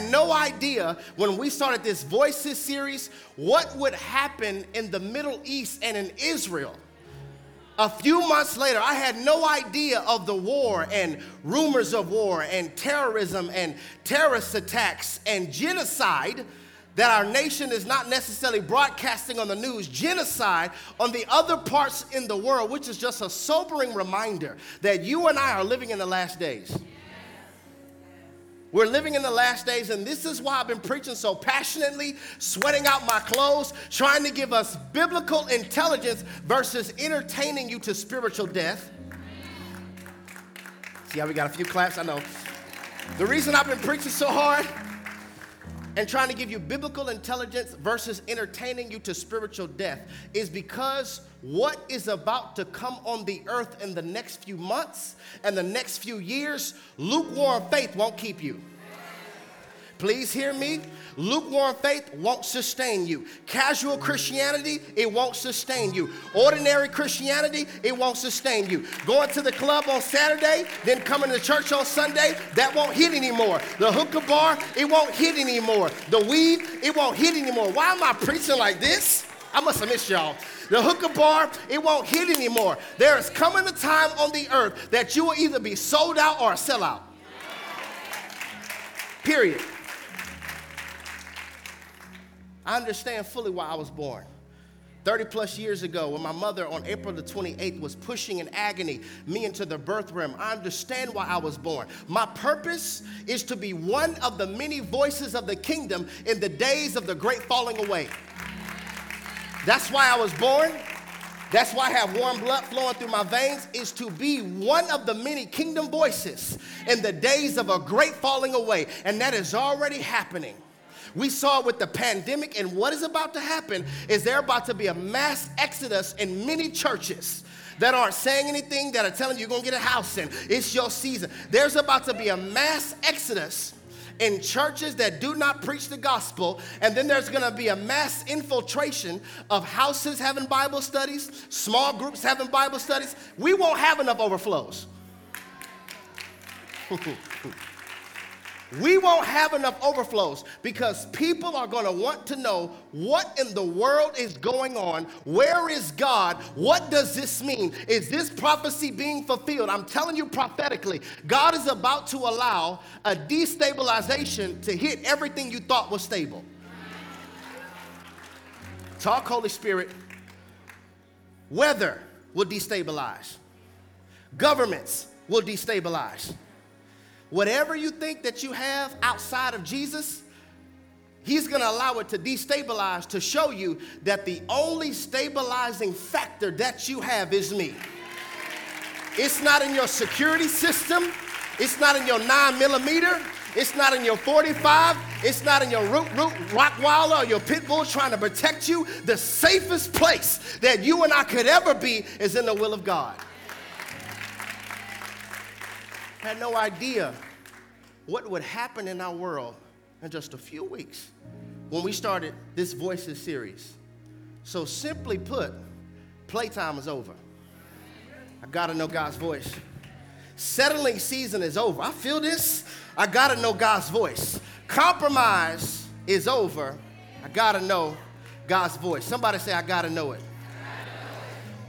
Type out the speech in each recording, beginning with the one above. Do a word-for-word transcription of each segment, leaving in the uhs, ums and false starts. had no idea when we started this Voices series what would happen in the Middle East and in Israel. A few months later, I had no idea of the war and rumors of war and terrorism and terrorist attacks and genocide that our nation is not necessarily broadcasting on the news, genocide on the other parts in the world, which is just a sobering reminder that you and I are living in the last days. We're living in the last days, and this is why I've been preaching so passionately, sweating out my clothes, trying to give us biblical intelligence versus entertaining you to spiritual death. See how we got a few claps? I know. The reason I've been preaching so hard and trying to give you biblical intelligence versus entertaining you to spiritual death is because what is about to come on the earth in the next few months and the next few years, lukewarm faith won't keep you. Please hear me. Lukewarm faith won't sustain you. Casual Christianity, it won't sustain you. Ordinary Christianity, it won't sustain you. Going to the club on Saturday, then coming to church on Sunday, that won't hit anymore. The hookah bar, it won't hit anymore. The weed, it won't hit anymore. Why am I preaching like this? I must have missed y'all. The hookah bar, it won't hit anymore. There is coming a time on the earth that you will either be sold out or a sellout. Period. I understand fully why I was born. thirty plus years ago, when my mother on April the twenty-eighth was pushing in agony me into the birth realm, I understand why I was born. My purpose is to be one of the many voices of the kingdom in the days of the great falling away. That's why I was born. That's why I have warm blood flowing through my veins, is to be one of the many kingdom voices in the days of a great falling away. And that is already happening. We saw it with the pandemic, and what is about to happen is there about to be a mass exodus in many churches that aren't saying anything, that are telling you you're going to get a house and it's your season. There's about to be a mass exodus in churches that do not preach the gospel, and then there's going to be a mass infiltration of houses having Bible studies, small groups having Bible studies. We won't have enough overflows. We won't have enough overflows because people are going to want to know what in the world is going on. Where is God? What does this mean? Is this prophecy being fulfilled? I'm telling you prophetically, God is about to allow a destabilization to hit everything you thought was stable. Talk, Holy Spirit. Weather will destabilize. Governments will destabilize. Whatever you think that you have outside of Jesus, he's going to allow it to destabilize to show you that the only stabilizing factor that you have is me. It's not in your security system. It's not in your nine millimeter. It's not in your forty-five. It's not in your root, root, Rottweiler or your pit bull trying to protect you. The safest place that you and I could ever be is in the will of God. Had no idea what would happen in our world in just a few weeks when we started this Voices series. So simply put, playtime is over. I gotta know God's voice. Settling season is over. I feel this. I gotta know God's voice. Compromise is over. I gotta know God's voice. Somebody say, I gotta know it.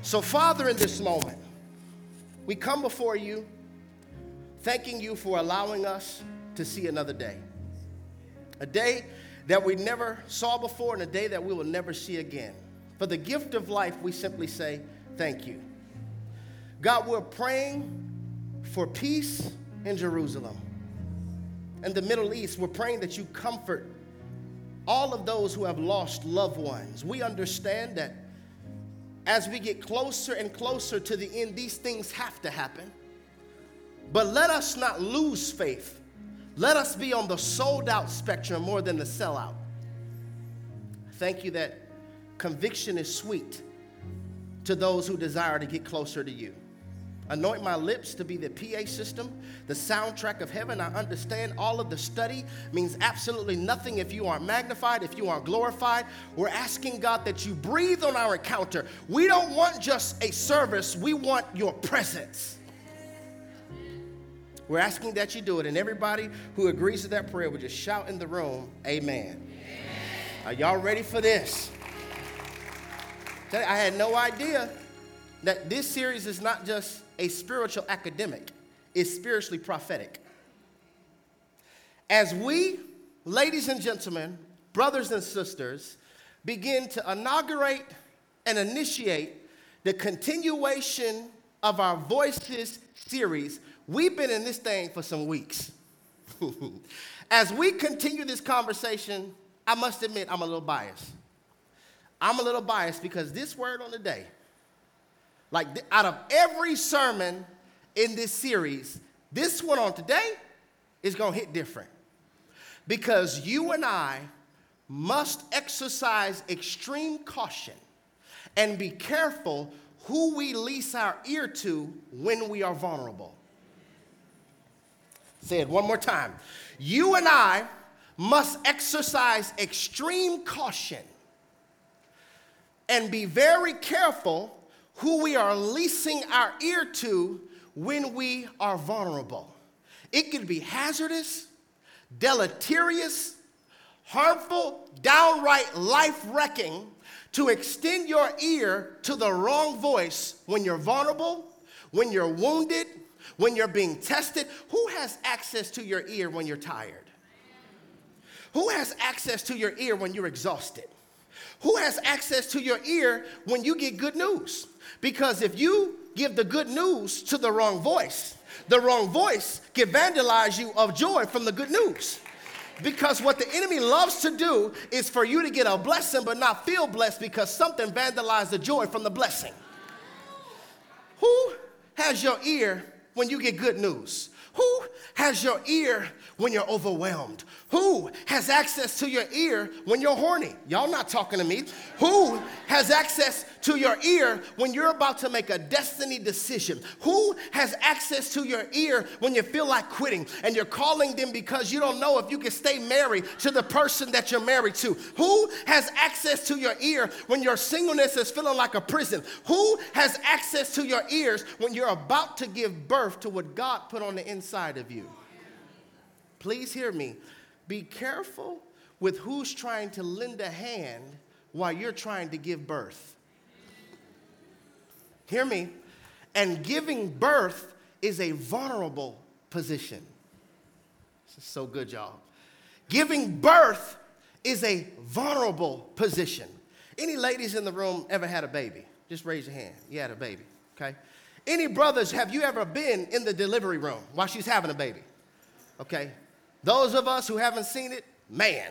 So Father, in this moment, we come before you thanking you for allowing us to see another day. A day that we never saw before and a day that we will never see again. For the gift of life, we simply say thank you. God, we're praying for peace in Jerusalem. In the Middle East, we're praying that you comfort all of those who have lost loved ones. We understand that as we get closer and closer to the end, these things have to happen. But let us not lose faith. Let us be on the sold out spectrum more than the sellout. Thank you that conviction is sweet to those who desire to get closer to you. Anoint my lips to be the P A system, the soundtrack of heaven. I understand all of the study means absolutely nothing if you aren't magnified, if you aren't glorified. We're asking, God, that you breathe on our encounter. We don't want just a service. We want your presence. We're asking that you do it, and everybody who agrees to that prayer will just shout in the room, amen. Amen. Are y'all ready for this? I had no idea that this series is not just a spiritual academic. It's spiritually prophetic. As we, ladies and gentlemen, brothers and sisters, begin to inaugurate and initiate the continuation of our Voices series, we've been in this thing for some weeks. As we continue this conversation, I must admit I'm a little biased. I'm a little biased because this word on the day, like th- out of every sermon in this series, this one on today is going to hit different. Because you and I must exercise extreme caution and be careful who we lease our ear to when we are vulnerable. Say it one more time. You and I must exercise extreme caution and be very careful who we are leasing our ear to when we are vulnerable. It could be hazardous, deleterious, harmful, downright life-wrecking to extend your ear to the wrong voice when you're vulnerable, when you're wounded, when you're being tested. Who has access to your ear when you're tired? Who has access to your ear when you're exhausted? Who has access to your ear when you get good news? Because if you give the good news to the wrong voice, the wrong voice can vandalize you of joy from the good news. Because what the enemy loves to do is for you to get a blessing but not feel blessed because something vandalized the joy from the blessing. Who has your ear when you get good news? Who has your ear when you're overwhelmed? Who has access to your ear when you're horny? Y'all not talking to me. Who has access to your ear when you're about to make a destiny decision? Who has access to your ear when you feel like quitting and you're calling them because you don't know if you can stay married to the person that you're married to? Who has access to your ear when your singleness is feeling like a prison? Who has access to your ears when you're about to give birth to what God put on the inside of you? Please hear me. Be careful with who's trying to lend a hand while you're trying to give birth. Hear me. And giving birth is a vulnerable position. This is so good, y'all. Giving birth is a vulnerable position. Any ladies in the room ever had a baby? Just raise your hand. You had a baby, okay? Any brothers, have you ever been in the delivery room while she's having a baby? Okay? Those of us who haven't seen it, man.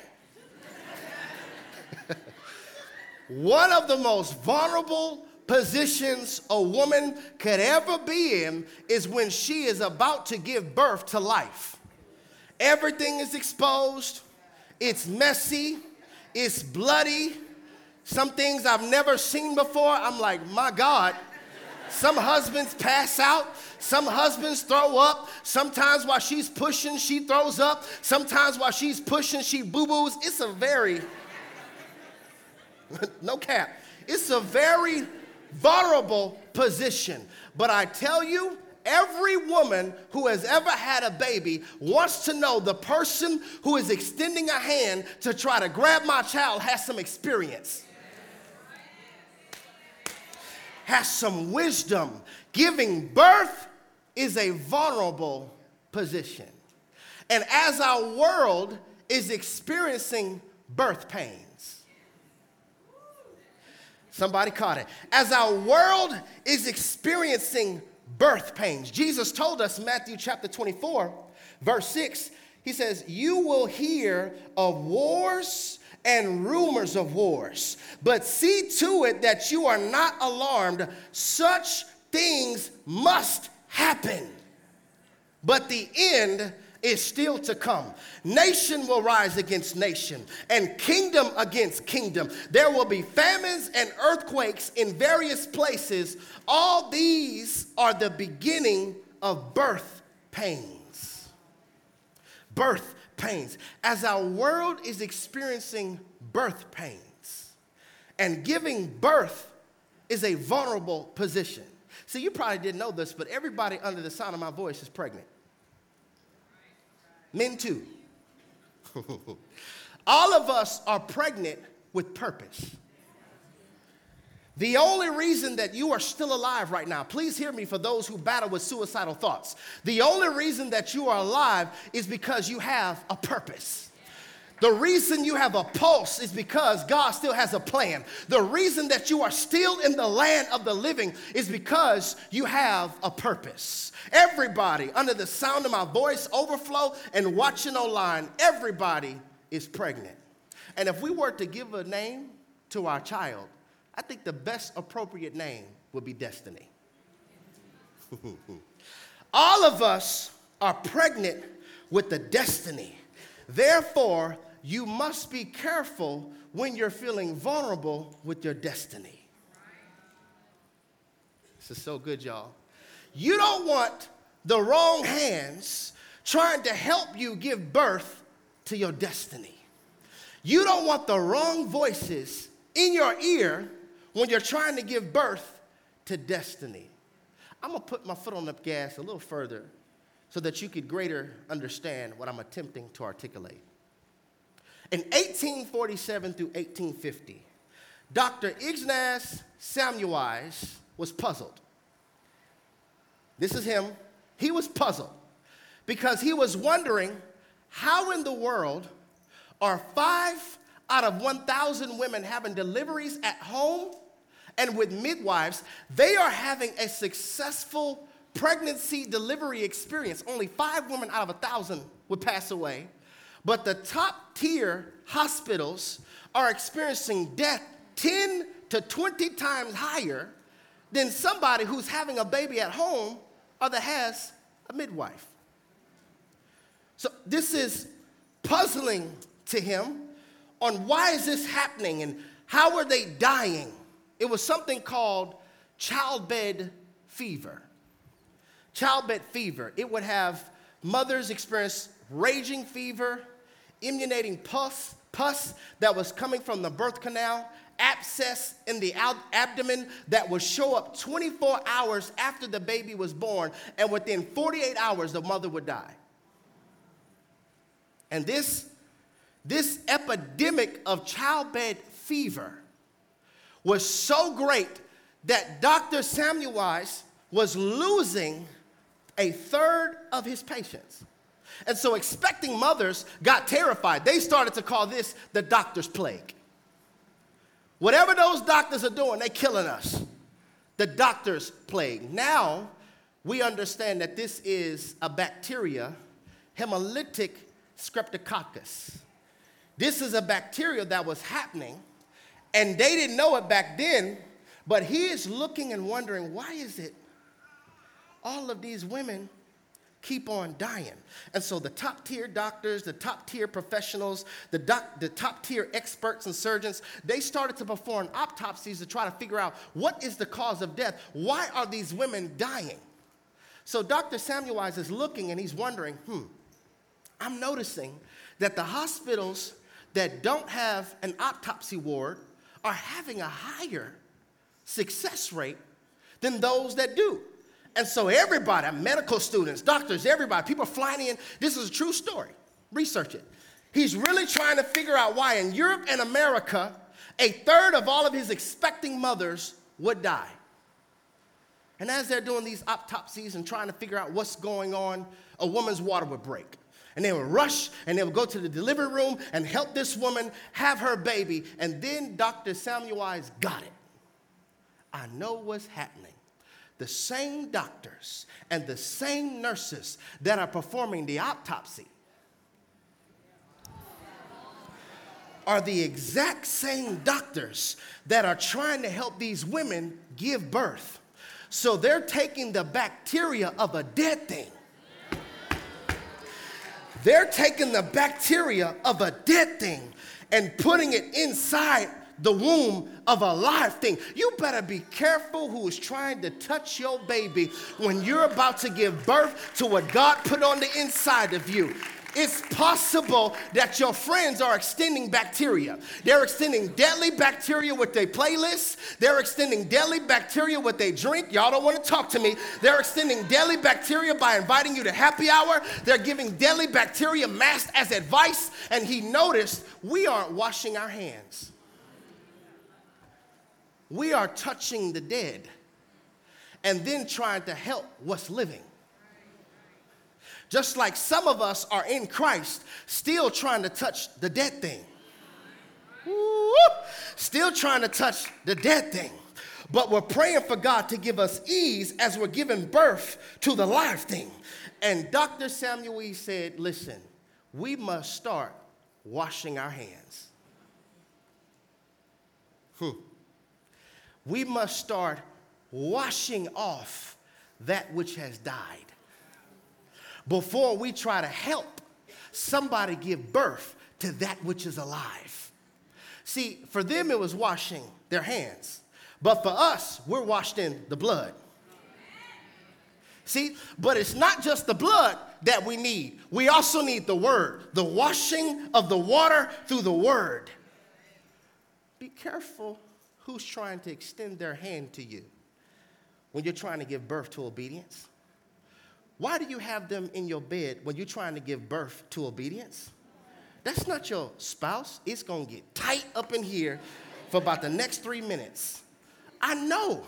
One of the most vulnerable positions a woman could ever be in is when she is about to give birth to life. Everything is exposed. It's messy. It's bloody. Some things I've never seen before. I'm like, my God. Some husbands pass out. Some husbands throw up. Sometimes while she's pushing, she throws up. Sometimes while she's pushing, she boo-boos. It's a very, no cap, it's a very vulnerable position. But I tell you, every woman who has ever had a baby wants to know the person who is extending a hand to try to grab my child has some experience, has some wisdom. Giving birth is a vulnerable position. And as our world is experiencing birth pains, somebody caught it. As our world is experiencing birth pains, Jesus told us in Matthew chapter twenty-four, verse six, he says, "You will hear of wars and rumors of wars, but see to it that you are not alarmed. Such things must happen, but the end is still to come. Nation will rise against nation, and kingdom against kingdom. There will be famines and earthquakes in various places. All these are the beginning of birth pains." Birth pains. As our world is experiencing birth pains, and giving birth is a vulnerable position. See, you probably didn't know this, but everybody under the sound of my voice is pregnant. men too. All of us are pregnant with purpose. The only reason that you are still alive right now, please hear me for those who battle with suicidal thoughts. The only reason that you are alive is because you have a purpose. The reason you have a pulse is because God still has a plan. The reason that you are still in the land of the living is because you have a purpose. Everybody under the sound of my voice, overflow, and watching online, everybody is pregnant. And if we were to give a name to our child, I think the best appropriate name would be Destiny. All of us are pregnant with the destiny. Therefore, you must be careful when you're feeling vulnerable with your destiny. This is so good, y'all. You don't want the wrong hands trying to help you give birth to your destiny. You don't want the wrong voices in your ear when you're trying to give birth to destiny. I'm going to put my foot on the gas a little further so that you could greater understand what I'm attempting to articulate. In eighteen forty-seven through eighteen fifty, Doctor Ignaz Semmelweis was puzzled. This is him. He was puzzled because he was wondering, how in the world are five out of one thousand women having deliveries at home and with midwives, they are having a successful pregnancy delivery experience. Only five women out of a thousand would pass away, but the top tier hospitals are experiencing death ten to twenty times higher than somebody who's having a baby at home or that has a midwife. So this is puzzling to him on why is this happening and how are they dying. It was something called childbed fever. Childbed fever, it would have mothers experience raging fever, emanating pus, pus that was coming from the birth canal, abscess in the abdomen that would show up twenty-four hours after the baby was born, and within forty-eight hours, the mother would die. And this, this epidemic of childbed fever was so great that Doctor Semmelweis was losing a third of his patients. And so expecting mothers got terrified. They started to call this the doctor's plague. Whatever those doctors are doing, they're killing us. The doctor's plague. Now we understand that this is a bacteria, hemolytic streptococcus. This is a bacteria that was happening, and they didn't know it back then, but he is looking and wondering, why is it all of these women keep on dying? And so the top-tier doctors, the top-tier professionals, the, doc, the top-tier experts and surgeons, they started to perform autopsies to try to figure out what is the cause of death. Why are these women dying? So Doctor Semmelweis is looking and he's wondering, hmm, I'm noticing that the hospitals that don't have an autopsy ward are having a higher success rate than those that do. And so everybody, medical students, doctors, everybody, people flying in, this is a true story. Research it. He's really trying to figure out why in Europe and America, a third of all of his expecting mothers would die. And as they're doing these autopsies and trying to figure out what's going on, a woman's water would break. And they would rush, and they would go to the delivery room and help this woman have her baby. And then Doctor Semmelweis got it. I know what's happening. The same doctors and the same nurses that are performing the autopsy are the exact same doctors that are trying to help these women give birth. So they're taking the bacteria of a dead thing. They're taking the bacteria of a dead thing and putting it inside the womb of a live thing. You better be careful who is trying to touch your baby when you're about to give birth to what God put on the inside of you. It's possible that your friends are extending bacteria. They're extending deadly bacteria with their playlists. They're extending deadly bacteria with their drink. Y'all don't want to talk to me. They're extending deadly bacteria by inviting you to happy hour. They're giving deadly bacteria masked as advice. And he noticed we aren't washing our hands. We are touching the dead and then trying to help what's living. Just like some of us are in Christ, still trying to touch the dead thing. Woo! Still trying to touch the dead thing. But we're praying for God to give us ease as we're giving birth to the live thing. And Doctor Semmelweis said, listen, we must start washing our hands. Hmm. We must start washing off that which has died. Before we try to help somebody give birth to that which is alive. See, for them it was washing their hands. But for us, we're washed in the blood. See, but it's not just the blood that we need. We also need the word. The washing of the water through the word. Be careful who's trying to extend their hand to you when you're trying to give birth to obedience. Why do you have them in your bed when you're trying to give birth to obedience? That's not your spouse. It's going to get tight up in here for about the next three minutes. I know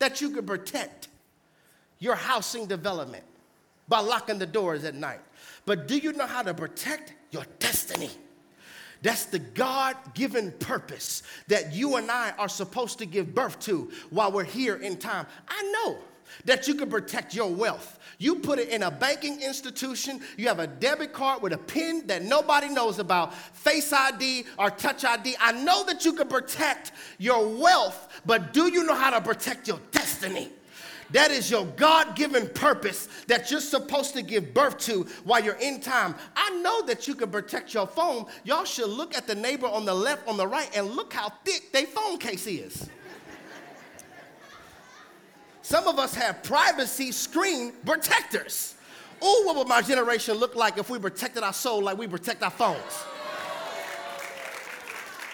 that you can protect your housing development by locking the doors at night. But do you know how to protect your destiny? That's the God-given purpose that you and I are supposed to give birth to while we're here in time. I know that you can protect your wealth. You put it in a banking institution. You have a debit card with a pin that nobody knows about, Face I D or Touch I D. I know that you can protect your wealth, but do you know how to protect your destiny? That is your God-given purpose that you're supposed to give birth to while you're in time. I know that you can protect your phone. Y'all should look at the neighbor on the left, on the right, and look how thick their phone case is. Some of us have privacy screen protectors. Ooh, what would my generation look like if we protected our soul like we protect our phones?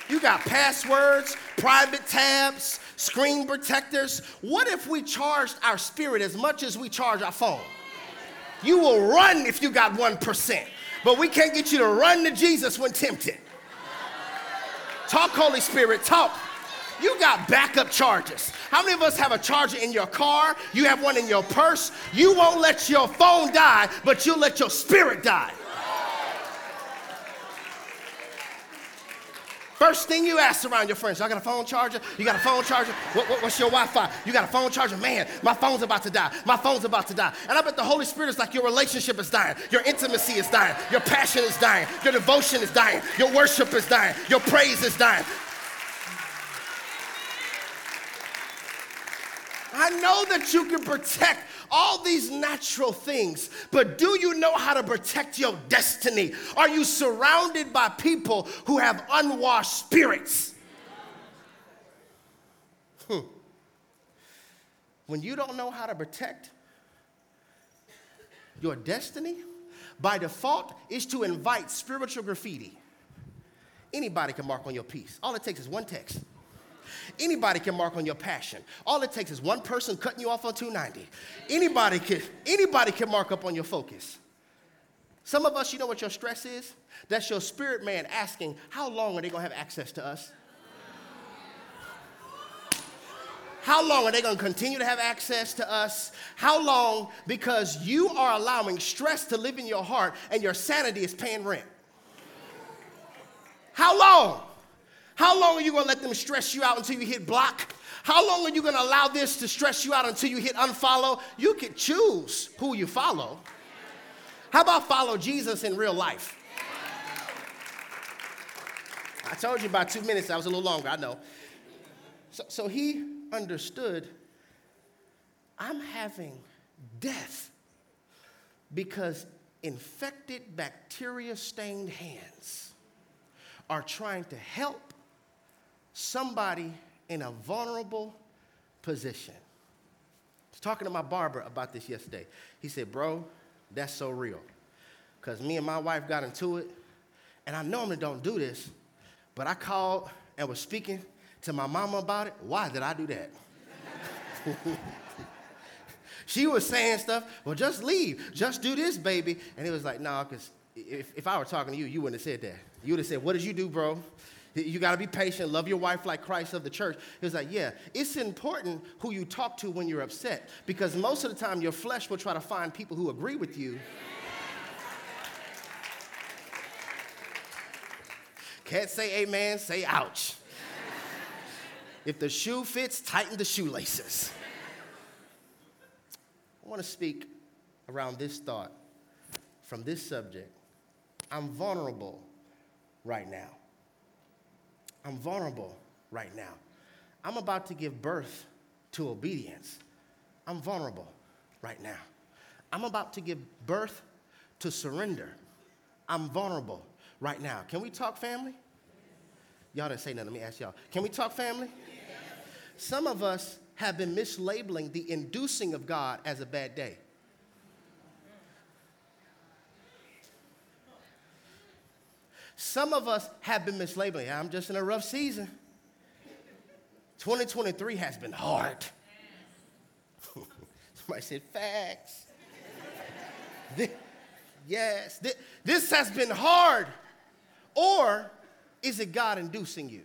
You got passwords, private tabs, screen protectors. What if we charged our spirit as much as we charge our phone? You will run if you got one percent, but we can't get you to run to Jesus when tempted. Talk, Holy Spirit, talk. You got backup chargers. How many of us have a charger in your car? You have one in your purse. You won't let your phone die, but you'll let your spirit die. First thing you ask around your friends, y'all got a phone charger? You got a phone charger? What, what, what's your Wi-Fi? You got a phone charger? Man, my phone's about to die. My phone's about to die. And I bet the Holy Spirit is like your relationship is dying. Your intimacy is dying. Your passion is dying. Your devotion is dying. Your worship is dying. Your praise is dying. I know that you can protect all these natural things, but do you know how to protect your destiny? Are you surrounded by people who have unwashed spirits? Hmm. When you don't know how to protect your destiny, by default is to invite spiritual graffiti. Anybody can mark on your piece. All it takes is one text. Anybody can mark on your passion. All it takes is one person cutting you off on two ninety. Anybody can, anybody can mark up on your focus. Some of us, you know what your stress is? That's your spirit man asking, how long are they going to have access to us? How long are they going to continue to have access to us? How long? Because you are allowing stress to live in your heart and your sanity is paying rent. How long? How long are you going to let them stress you out until you hit block? How long are you going to allow this to stress you out until you hit unfollow? You can choose who you follow. How about follow Jesus in real life? I told you about two minutes. That was a little longer, I know. So, so he understood, I'm having death because infected bacteria-stained hands are trying to help somebody in a vulnerable position. I was talking to my barber about this yesterday. He said, bro, that's so real. because me and my wife got into it. And I normally don't do this, but I called and was speaking to my mama about it. Why did I do that? She was saying stuff, well, just leave. Just do this, baby. And it was like, no, nah, because if, if I were talking to you, you wouldn't have said that. You would have said, what did you do, bro? You got to be patient. Love your wife like Christ of the church. He was like, yeah, it's important who you talk to when you're upset, because most of the time your flesh will try to find people who agree with you. Can't say amen, say ouch. If the shoe fits, tighten the shoelaces. I want to speak around this thought from this subject. I'm vulnerable right now. I'm vulnerable right now. I'm about to give birth to obedience. I'm vulnerable right now. I'm about to give birth to surrender. I'm vulnerable right now. Can we talk, family? Y'all didn't say nothing. Let me ask y'all. Can we talk, family? Yes. Some of us have been mislabeling the inducing of God as a bad day. Some of us have been mislabeling. I'm just in a rough season. twenty twenty-three has been hard. Somebody said, facts. this, yes, this, this has been hard. Or is it God inducing you?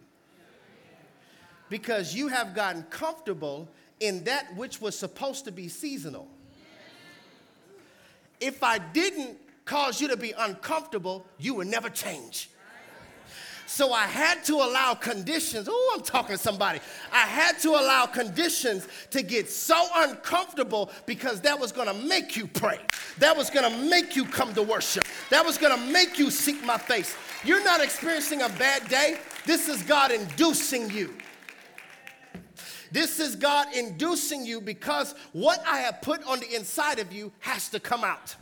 Because you have gotten comfortable in that which was supposed to be seasonal. If I didn't cause you to be uncomfortable, you would never change. So I had to allow conditions. Oh, I'm talking to somebody. I had to allow conditions to get so uncomfortable, because that was going to make you pray. That was going to make you come to worship. That was going to make you seek my face. You're not experiencing a bad day. This is God inducing you. This is God inducing you, because what I have put on the inside of you has to come out.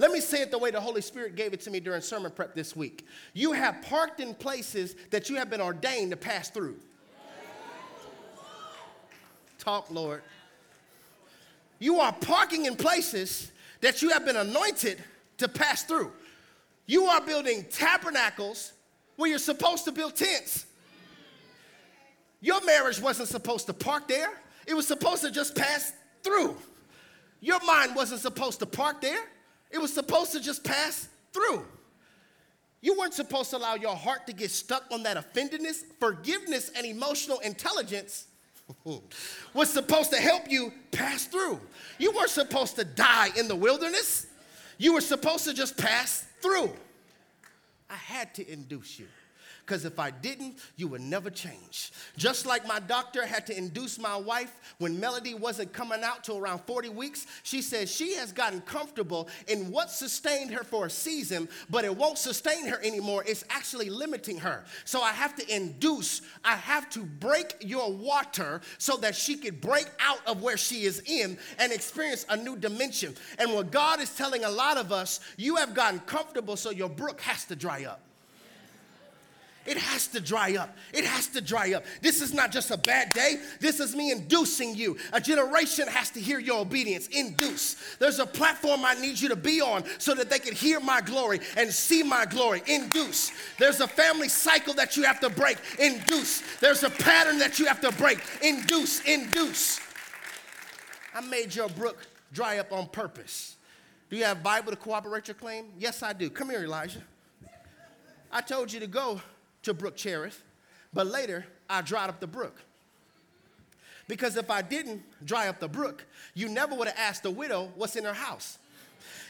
Let me say it the way the Holy Spirit gave it to me during sermon prep this week. You have parked in places that you have been ordained to pass through. Talk, Lord. You are parking in places that you have been anointed to pass through. You are building tabernacles where you're supposed to build tents. Your marriage wasn't supposed to park there. It was supposed to just pass through. Your mind wasn't supposed to park there. It was supposed to just pass through. You weren't supposed to allow your heart to get stuck on that offendedness. Forgiveness and emotional intelligence was supposed to help you pass through. You weren't supposed to die in the wilderness. You were supposed to just pass through. I had to induce you, because if I didn't, you would never change. Just like my doctor had to induce my wife when Melody wasn't coming out till around forty weeks. She says she has gotten comfortable in what sustained her for a season, but it won't sustain her anymore. It's actually limiting her. So I have to induce. I have to break your water so that she could break out of where she is in and experience a new dimension. And what God is telling a lot of us, you have gotten comfortable, so your brook has to dry up. It has to dry up. It has to dry up. This is not just a bad day. This is me inducing you. A generation has to hear your obedience. Induce. There's a platform I need you to be on so that they can hear my glory and see my glory. Induce. There's a family cycle that you have to break. Induce. There's a pattern that you have to break. Induce. Induce. I made your brook dry up on purpose. Do you have Bible to corroborate your claim? Yes, I do. Come here, Elijah. I told you to go to brook Cherith, but later I dried up the brook. Because if I didn't dry up the brook, you never would have asked the widow what's in her house.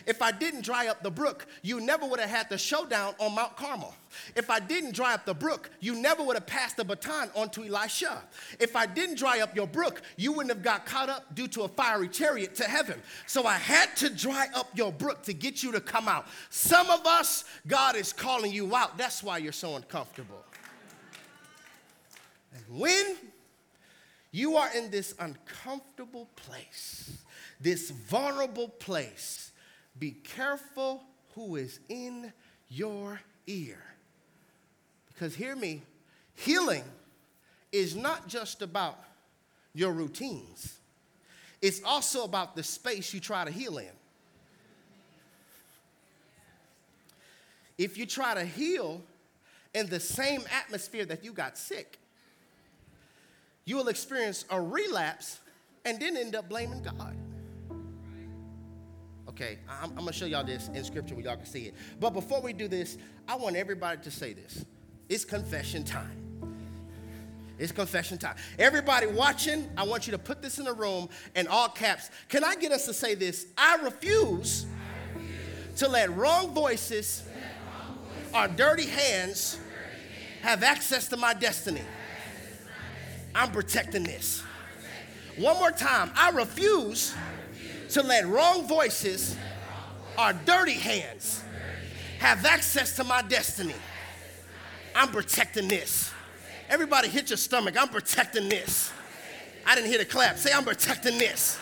If I didn't dry up the brook, you never would have had the showdown on Mount Carmel. If I didn't dry up the brook, you never would have passed the baton on to Elisha. If I didn't dry up your brook, you wouldn't have got caught up due to a fiery chariot to heaven. So I had to dry up your brook to get you to come out. Some of us, God is calling you out. That's why you're so uncomfortable. And when you are in this uncomfortable place, this vulnerable place, be careful who is in your ear. Because hear me, healing is not just about your routines. It's also about the space you try to heal in. if you try to heal in the same atmosphere that you got sick, you will experience a relapse and then end up blaming God. Okay, I'm, I'm going to show y'all this in scripture where y'all can see it. But before we do this, I want everybody to say this. It's confession time. It's confession time. Everybody watching, I want you to put this in the room in all caps. Can I get us to say this? I refuse, I refuse to let wrong voices, let wrong voices or dirty hands, or dirty hands have access to my destiny. I'm protecting this. I'm protecting this. One more time. I refuse, I refuse to let wrong voices or dirty hands have access to my destiny. I'm protecting this. Everybody hit your stomach. I'm protecting this. I didn't hear the clap. Say, I'm protecting this.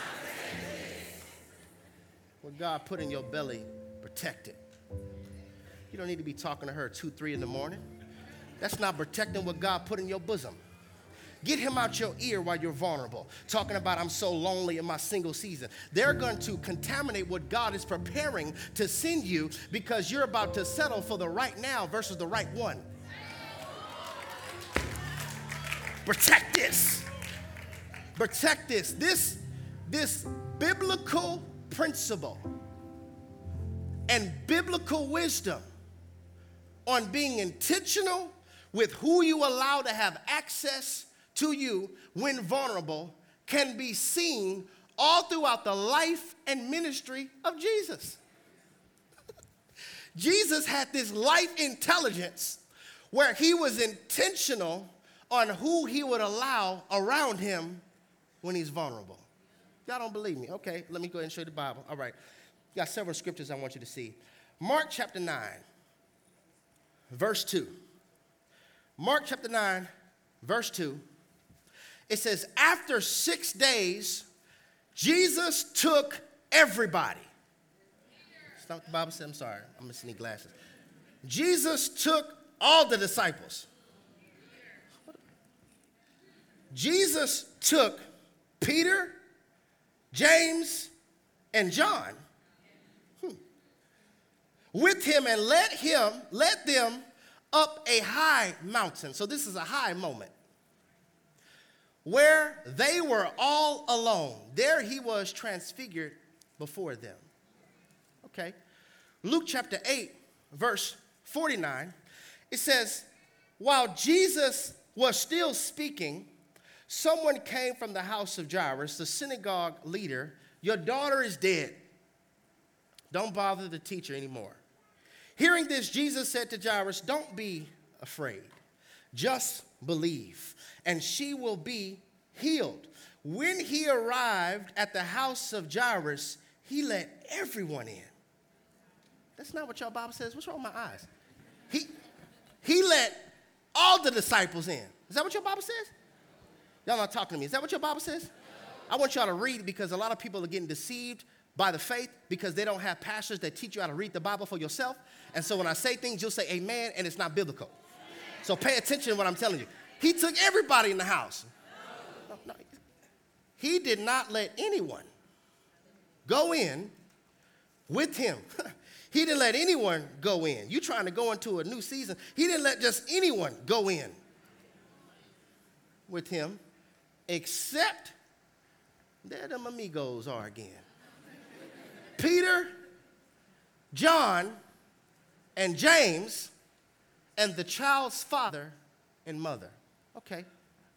What God put in your belly, protect it. You don't need to be talking to her at two, three in the morning. That's not protecting what God put in your bosom. Get him out your ear while you're vulnerable. Talking about I'm so lonely in my single season. They're going to contaminate what God is preparing to send you because you're about to settle for the right now versus the right one. Protect this. Protect this. This, this biblical principle and biblical wisdom on being intentional with who you allow to have access to you when vulnerable can be seen all throughout the life and ministry of Jesus. Jesus had this life intelligence where he was intentional on who he would allow around him when he's vulnerable. Y'all don't believe me? Okay, let me go ahead and show you the Bible. All right, got several scriptures I want you to see. Mark chapter nine, verse two. Mark chapter nine, verse two. It says, after six days, Jesus took everybody. It's not what the Bible said. I'm sorry. I'm going to sneak glasses. Jesus took all the disciples. Jesus took Peter, James, and John hmm. with him and led him, led them up a high mountain. So this is a high moment. Where they were all alone. There he was transfigured before them. Okay. Luke chapter eight, verse forty-nine. It says, while Jesus was still speaking, someone came from the house of Jairus, the synagogue leader. Your daughter is dead. Don't bother the teacher anymore. Hearing this, Jesus said to Jairus, don't be afraid. Just believe, and she will be healed. When he arrived at the house of Jairus, he let everyone in. That's not what your Bible says. What's wrong with my eyes? He, he let all the disciples in. Is that what your Bible says? Y'all not talking to me. Is that what your Bible says? I want y'all to read because a lot of people are getting deceived by the faith because they don't have pastors that teach you how to read the Bible for yourself. And so when I say things, you'll say amen, and it's not biblical. So pay attention to what I'm telling you. He took everybody in the house. No, no. He did not let anyone go in with him. He didn't let anyone go in. You're trying to go into a new season. He didn't let just anyone go in with him, except there them amigos are again. Peter, John, and James, and the child's father and mother. Okay,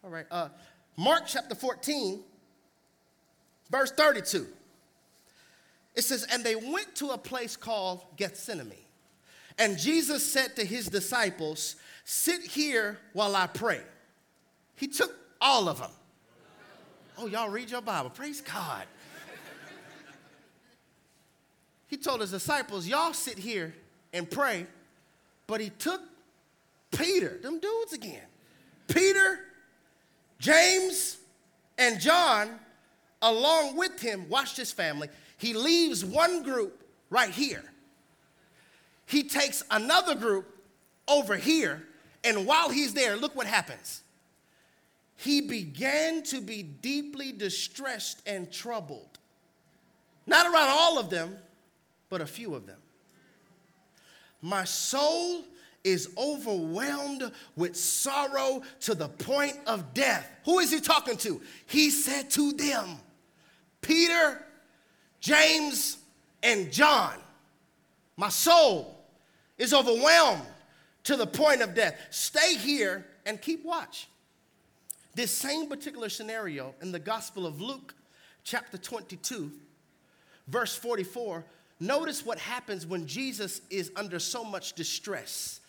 all right. Uh, Mark chapter fourteen, verse thirty-two. It says, and they went to a place called Gethsemane. And Jesus said to his disciples, sit here while I pray. He took all of them. Oh, y'all read your Bible. Praise God. He told his disciples, y'all sit here and pray. But he took Peter, them dudes again, Peter, James, and John, along with him. Watch this, family. He leaves one group right here. He takes another group over here, and while he's there, look what happens. He began to be deeply distressed and troubled. Not around all of them, but a few of them. My soul is overwhelmed with sorrow to the point of death. Who is he talking to? He said to them, Peter, James, and John, my soul is overwhelmed to the point of death. Stay here and keep watch. This same particular scenario in the Gospel of Luke, chapter twenty-two, verse forty-four, notice what happens when Jesus is under so much distress.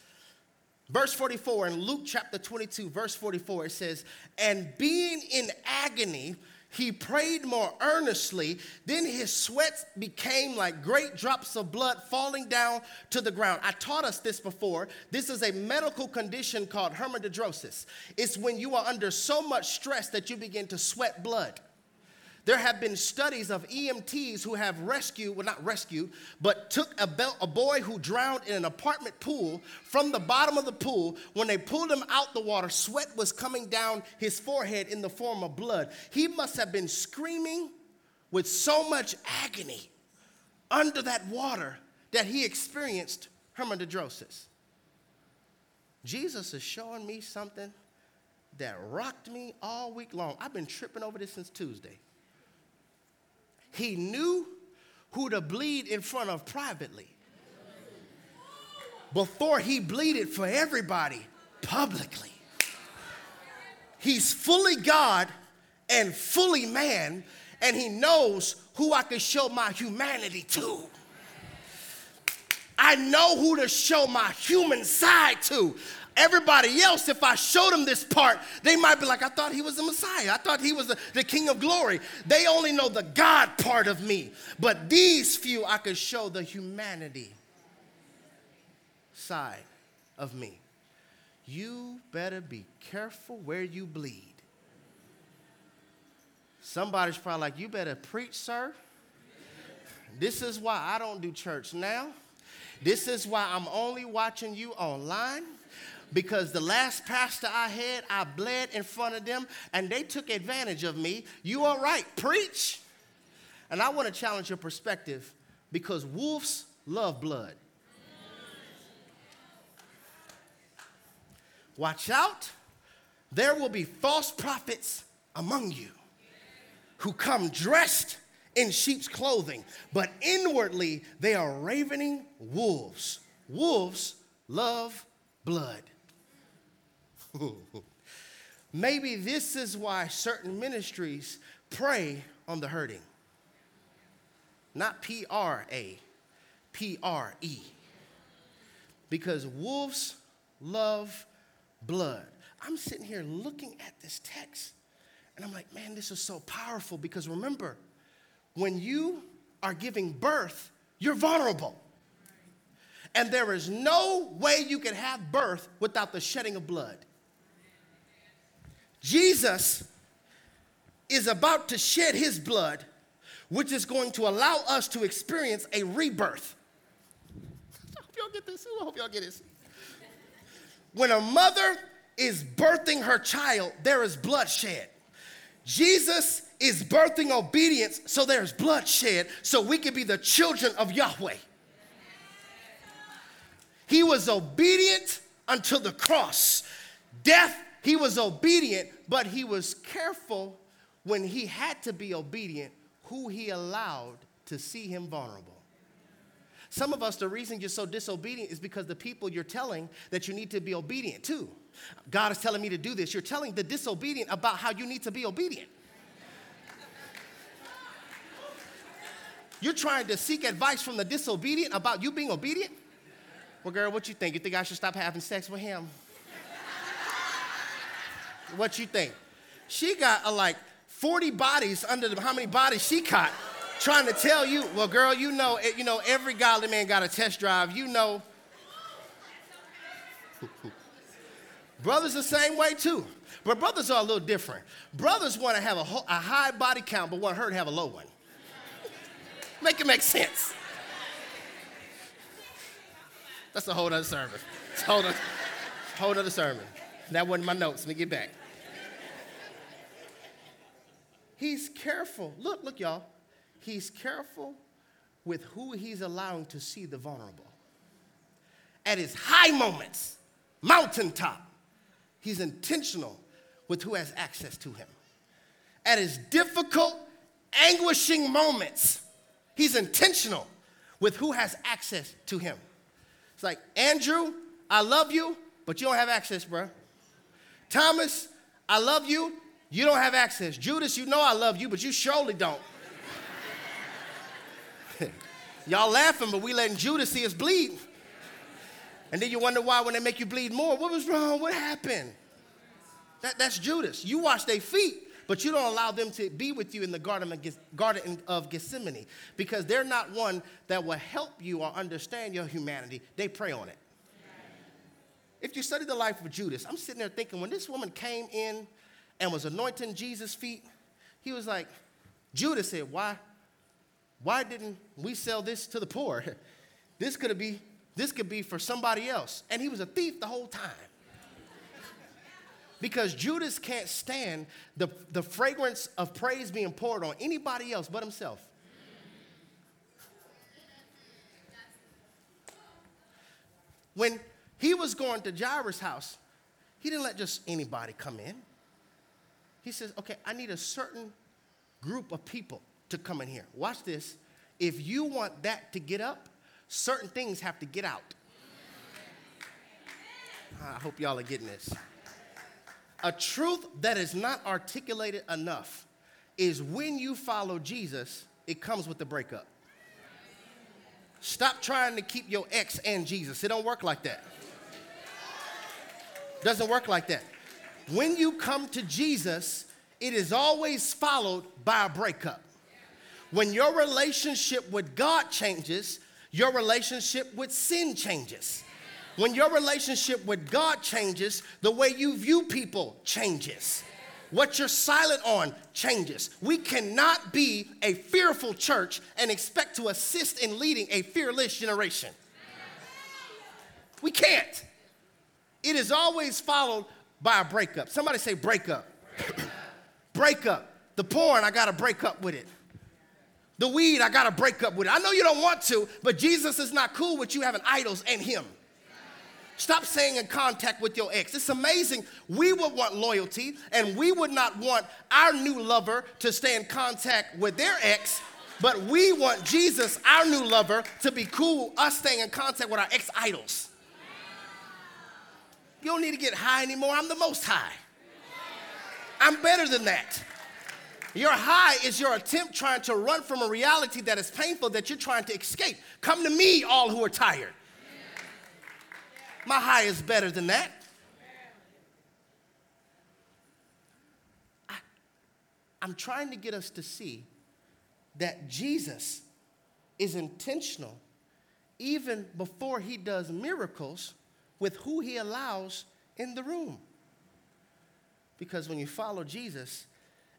Verse forty-four, in Luke chapter twenty-two, verse forty-four, it says, and being in agony, he prayed more earnestly. Then his sweat became like great drops of blood falling down to the ground. I taught us this before. This is a medical condition called hematidrosis. It's when you are under so much stress that you begin to sweat blood. There have been studies of E M Ts who have rescued, well, not rescued, but took a, belt, a boy who drowned in an apartment pool from the bottom of the pool. When they pulled him out the water, sweat was coming down his forehead in the form of blood. He must have been screaming with so much agony under that water that he experienced hematidrosis. Jesus is showing me something that rocked me all week long. I've been tripping over this since Tuesday. He knew who to bleed in front of privately before he bleeded for everybody publicly. He's fully God and fully man, and he knows who I can show my humanity to. I know who to show my human side to. Everybody else, if I showed them this part, they might be like, I thought he was the Messiah. I thought he was the, the King of Glory. They only know the God part of me. But these few, I could show the humanity side of me. You better be careful where you bleed. Somebody's probably like, you better preach, sir. This is why I don't do church now. This is why I'm only watching you online. Because the last pastor I had, I bled in front of them, and they took advantage of me. You all right? Preach. And I want to challenge your perspective, because wolves love blood. Watch out. There will be false prophets among you who come dressed in sheep's clothing, but inwardly they are ravening wolves. Wolves love blood. Maybe this is why certain ministries prey on the hurting. Not P R A, P R E. Because wolves love blood. I'm sitting here looking at this text, and I'm like, man, this is so powerful, because remember, when you are giving birth, you're vulnerable. And there is no way you can have birth without the shedding of blood. Jesus is about to shed his blood, which is going to allow us to experience a rebirth. I hope y'all get this. I hope y'all get this. When a mother is birthing her child, there is bloodshed. Jesus is birthing obedience, so there's bloodshed, so we can be the children of Yahweh. He was obedient until the cross. Death, he was obedient, but he was careful when he had to be obedient who he allowed to see him vulnerable. Some of us, the reason you're so disobedient is because the people you're telling that you need to be obedient to. God is telling me to do this. You're telling the disobedient about how you need to be obedient. You're trying to seek advice from the disobedient about you being obedient? Well, girl, what you think? You think I should stop having sex with him? What you think? She got uh, like forty bodies under the, how many bodies she caught, trying to tell you, well, girl, you know, you know, every godly man got a test drive. You know. Brothers the same way, too. But brothers are a little different. Brothers want to have a, ho- a high body count, but want her to have a low one. Make it make sense. That's a whole other sermon. It's a whole other, whole other sermon. That wasn't my notes. Let me get back. He's careful. Look, look, y'all. He's careful with who he's allowing to see the vulnerable. at his high moments, mountaintop, he's intentional with who has access to him. At his difficult, anguishing moments, he's intentional with who has access to him. It's like, Andrew, I love you, but you don't have access, bro. Thomas, I love you, you don't have access. Judas, you know I love you, but you surely don't. Y'all laughing, but we letting Judas see us bleed. And then you wonder why when they make you bleed more, what was wrong? What happened? That, that's Judas. You wash their feet, but you don't allow them to be with you in the Garden of Gethsemane because they're not one that will help you or understand your humanity. They prey on it. If you study the life of Judas, I'm sitting there thinking when this woman came in and was anointing Jesus' feet, he was like, Judas said, why, why didn't we sell this to the poor? This could be This could be for somebody else. And he was a thief the whole time. Because Judas can't stand the, the fragrance of praise being poured on anybody else but himself. When he was going to Jairus' house, he didn't let just anybody come in. He says, okay, I need a certain group of people to come in here. Watch this. If you want that to get up, certain things have to get out. I hope y'all are getting this. A truth that is not articulated enough is when you follow Jesus, it comes with the breakup. Stop trying to keep your ex and Jesus. It don't work like that. Doesn't work like that. When you come to Jesus, it is always followed by a breakup. When your relationship with God changes, your relationship with sin changes. When your relationship with God changes, the way you view people changes. What you're silent on changes. We cannot be a fearful church and expect to assist in leading a fearless generation. We can't. It is always followed by a breakup. Somebody say break up. Break up. The porn, I gotta break up with it. The weed, I got to break up with it. I know you don't want to, but Jesus is not cool with you having idols and him. Stop staying in contact with your ex. It's amazing. We would want loyalty, and we would not want our new lover to stay in contact with their ex, but we want Jesus, our new lover, to be cool us staying in contact with our ex-idols. You don't need to get high anymore. I'm the most high. I'm better than that. Your high is your attempt trying to run from a reality that is painful that you're trying to escape. Come to me, all who are tired. My high is better than that. I, I'm trying to get us to see that Jesus is intentional even before he does miracles with who he allows in the room. Because when you follow Jesus,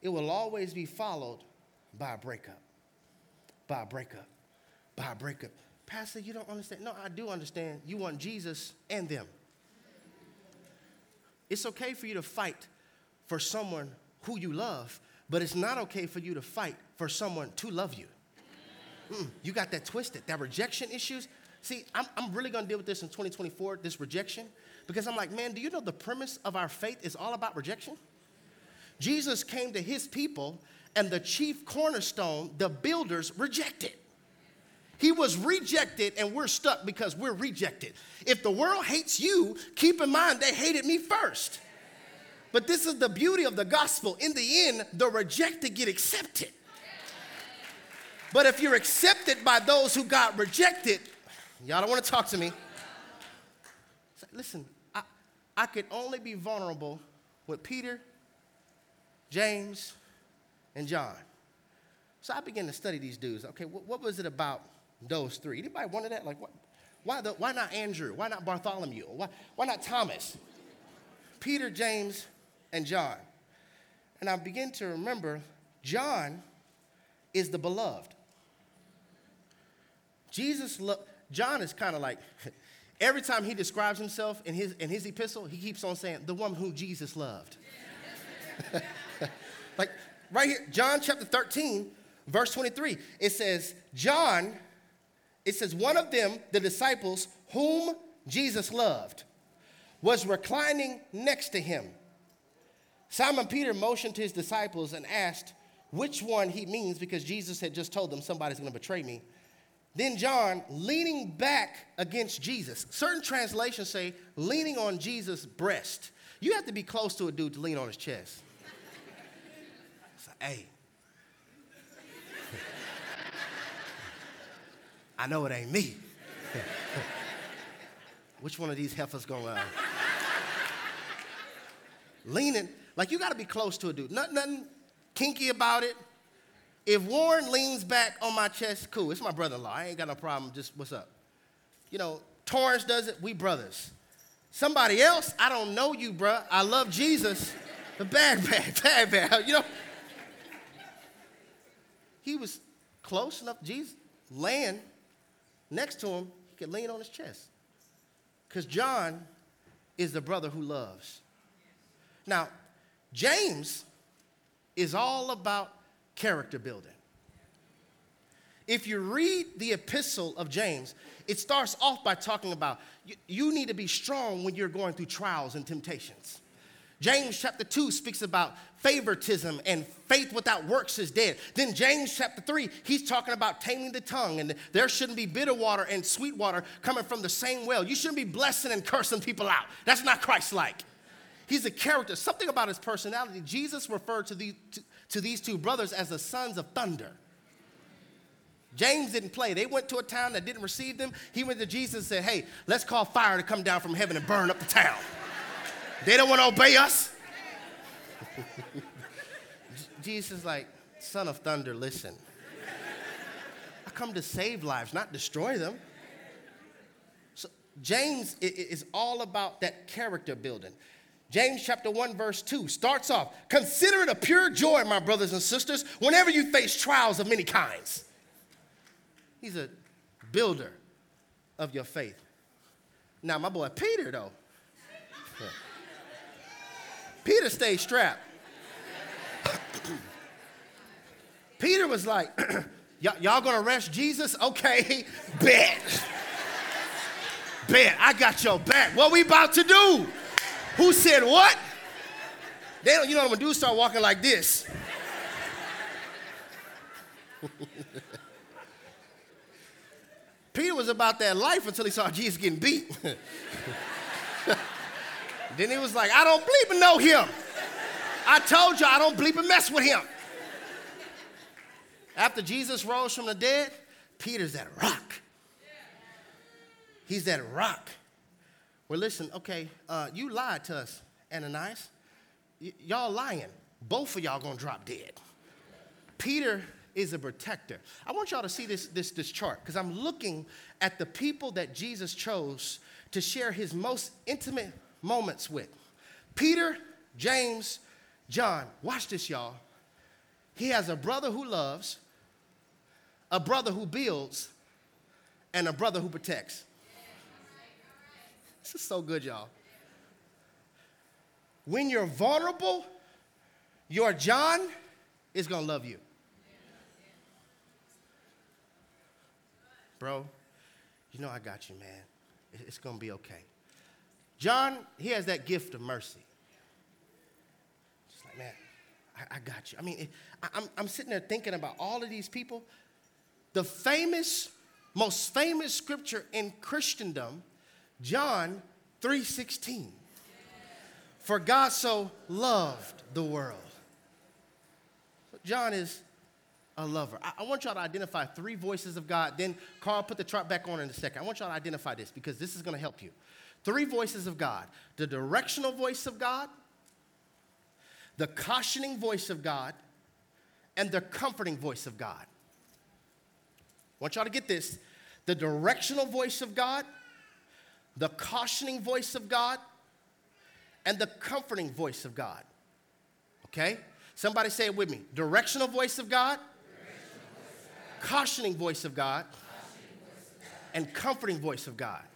it will always be followed by a breakup, by a breakup, by a breakup. Pastor, you don't understand. No, I do understand. You want Jesus and them. It's okay for you to fight for someone who you love, but it's not okay for you to fight for someone to love you. Mm, you got that twisted, that rejection issues. See, I'm, I'm really going to deal with this in twenty twenty-four, this rejection, because I'm like, man, do you know the premise of our faith is all about rejection? Jesus came to his people, and the chief cornerstone, the builders, rejected. He was rejected, and we're stuck because we're rejected. If the world hates you, keep in mind they hated me first. But this is the beauty of the gospel. In the end, the rejected get accepted. But if you're accepted by those who got rejected, y'all don't want to talk to me. Listen, I, I could only be vulnerable with Peter, James, and John. So I began to study these dudes. Okay, wh- what was it about those three? Anybody wonder that? Like, what, why, the, why not Andrew? Why not Bartholomew? Why, why not Thomas? Peter, James, and John. And I began to remember John is the beloved. Jesus, lo- John is kind of like, every time he describes himself in his, in his epistle, he keeps on saying, the one who Jesus loved. Like right here, John chapter thirteen, verse twenty-three, it says, John, it says, one of them, the disciples, whom Jesus loved, was reclining next to him. Simon Peter motioned to his disciples and asked which one he means, because Jesus had just told them somebody's going to betray me. Then John, leaning back against Jesus. Certain translations say leaning on Jesus' breast. You have to be close to a dude to lean on his chest. It's like, hey. I know it ain't me. Which one of these heifers going to... Leaning, like you got to be close to a dude. Nothing, nothing kinky about it. If Warren leans back on my chest, cool. It's my brother-in-law. I ain't got no problem. Just what's up? You know, Torrance does it. We brothers. Somebody else, I don't know you, bruh. I love Jesus. But bad, bad, bad, bad. You know, he was close enough. Jesus laying next to him, he could lean on his chest. Because John is the brother who loves. Now, James is all about character building. If you read the epistle of James, it starts off by talking about you, you need to be strong when you're going through trials and temptations. James chapter two speaks about favoritism and faith without works is dead. Then James chapter three, he's talking about taming the tongue, and there shouldn't be bitter water and sweet water coming from the same well. You shouldn't be blessing and cursing people out. That's not Christ-like. He's a character. Something about his personality. Jesus referred to, the, to, to these two brothers as the sons of thunder. James didn't play. They went to a town that didn't receive them. He went to Jesus and said, hey, let's call fire to come down from heaven and burn up the town. They don't want to obey us. Jesus is like, son of thunder, listen. I come to save lives, not destroy them. So James is all about that character building. James chapter one, verse two starts off, consider it a pure joy, my brothers and sisters, whenever you face trials of many kinds. He's a builder of your faith. Now, my boy Peter, though. Yeah. Peter stayed strapped. Peter was like, y- y'all gonna arrest Jesus? Okay, bet. Bet, I got your back. What we about to do? Who said what? They don't, you know, when dudes start walking like this. Peter was about that life until he saw Jesus getting beat. Then he was like, I don't bleep and know him. I told you I don't bleep and mess with him. After Jesus rose from the dead, Peter's that rock. He's that rock. Well, listen, okay, uh, you lied to us, Ananias. Y- y'all lying. Both of y'all gonna drop dead. Peter is a protector. I want y'all to see this, this, this chart, because I'm looking at the people that Jesus chose to share his most intimate moments with. Peter, James, John. Watch this, y'all. He has a brother who loves, a brother who builds, and a brother who protects. This is so good, y'all. When you're vulnerable, your John is going to love you. Bro, you know I got you, man. It's going to be okay. John, he has that gift of mercy. Just like, man, I, I got you. I mean, it, I, I'm, I'm sitting there thinking about all of these people. The famous, most famous scripture in Christendom, John three sixteen, for God so loved the world. John is a lover. I, I want y'all to identify three voices of God. Then Carl, put the chart back on in a second. I want y'all to identify this because this is going to help you. Three voices of God. The directional voice of God, the cautioning voice of God, and the comforting voice of God. I want y'all to get this. The directional voice of God, the cautioning voice of God, and the comforting voice of God. Okay? Somebody say it with me. Directional voice of God, voice of God. Cautioning voice of God, voice of God. And comforting voice of God. voice of God.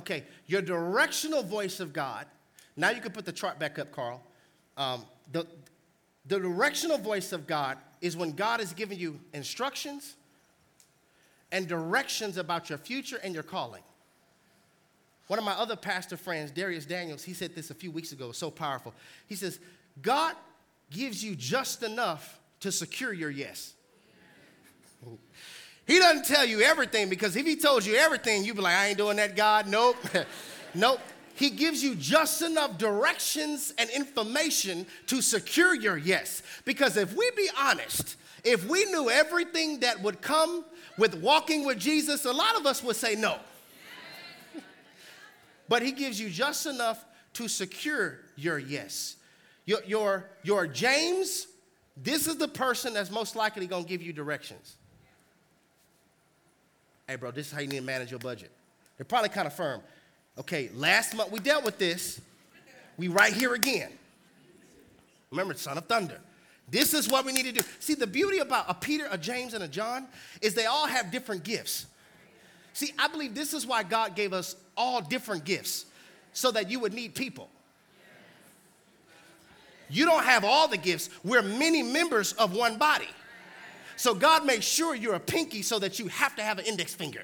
Okay, your directional voice of God. Now you can put the chart back up, Carl. Um, the, the directional voice of God is when God is giving you instructions and directions about your future and your calling. One of my other pastor friends, Darius Daniels, he said this a few weeks ago. It was so powerful. He says, God gives you just enough to secure your yes. He doesn't tell you everything, because if he told you everything, you'd be like, I ain't doing that, God. Nope. Nope. He gives you just enough directions and information to secure your yes. Because if we be honest, if we knew everything that would come with walking with Jesus, a lot of us would say no. But he gives you just enough to secure your yes. Your, your, your James, this is the person that's most likely going to give you directions. Hey, bro, this is how you need to manage your budget. They're probably kind of firm. Okay, last month we dealt with this. We right here again. Remember, son of thunder. This is what we need to do. See, the beauty about a Peter, a James, and a John is they all have different gifts. See, I believe this is why God gave us all different gifts, so that you would need people. You don't have all the gifts. We're many members of one body. So God makes sure you're a pinky so that you have to have an index finger.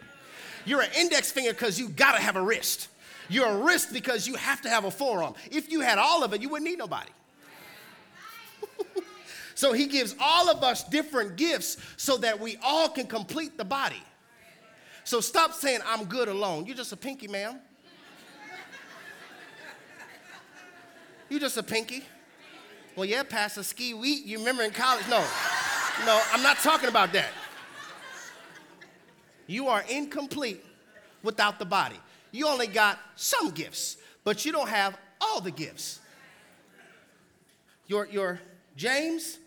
You're an index finger because you got to have a wrist. You're a wrist because you have to have a forearm. If you had all of it, you wouldn't need nobody. So he gives all of us different gifts so that we all can complete the body. So stop saying, I'm good alone. You're just a pinky, ma'am. You're just a pinky. Well, yeah, Pastor Ski Wheat, you remember in college? No, no, I'm not talking about that. You are incomplete without the body. You only got some gifts, but you don't have all the gifts. Your, your James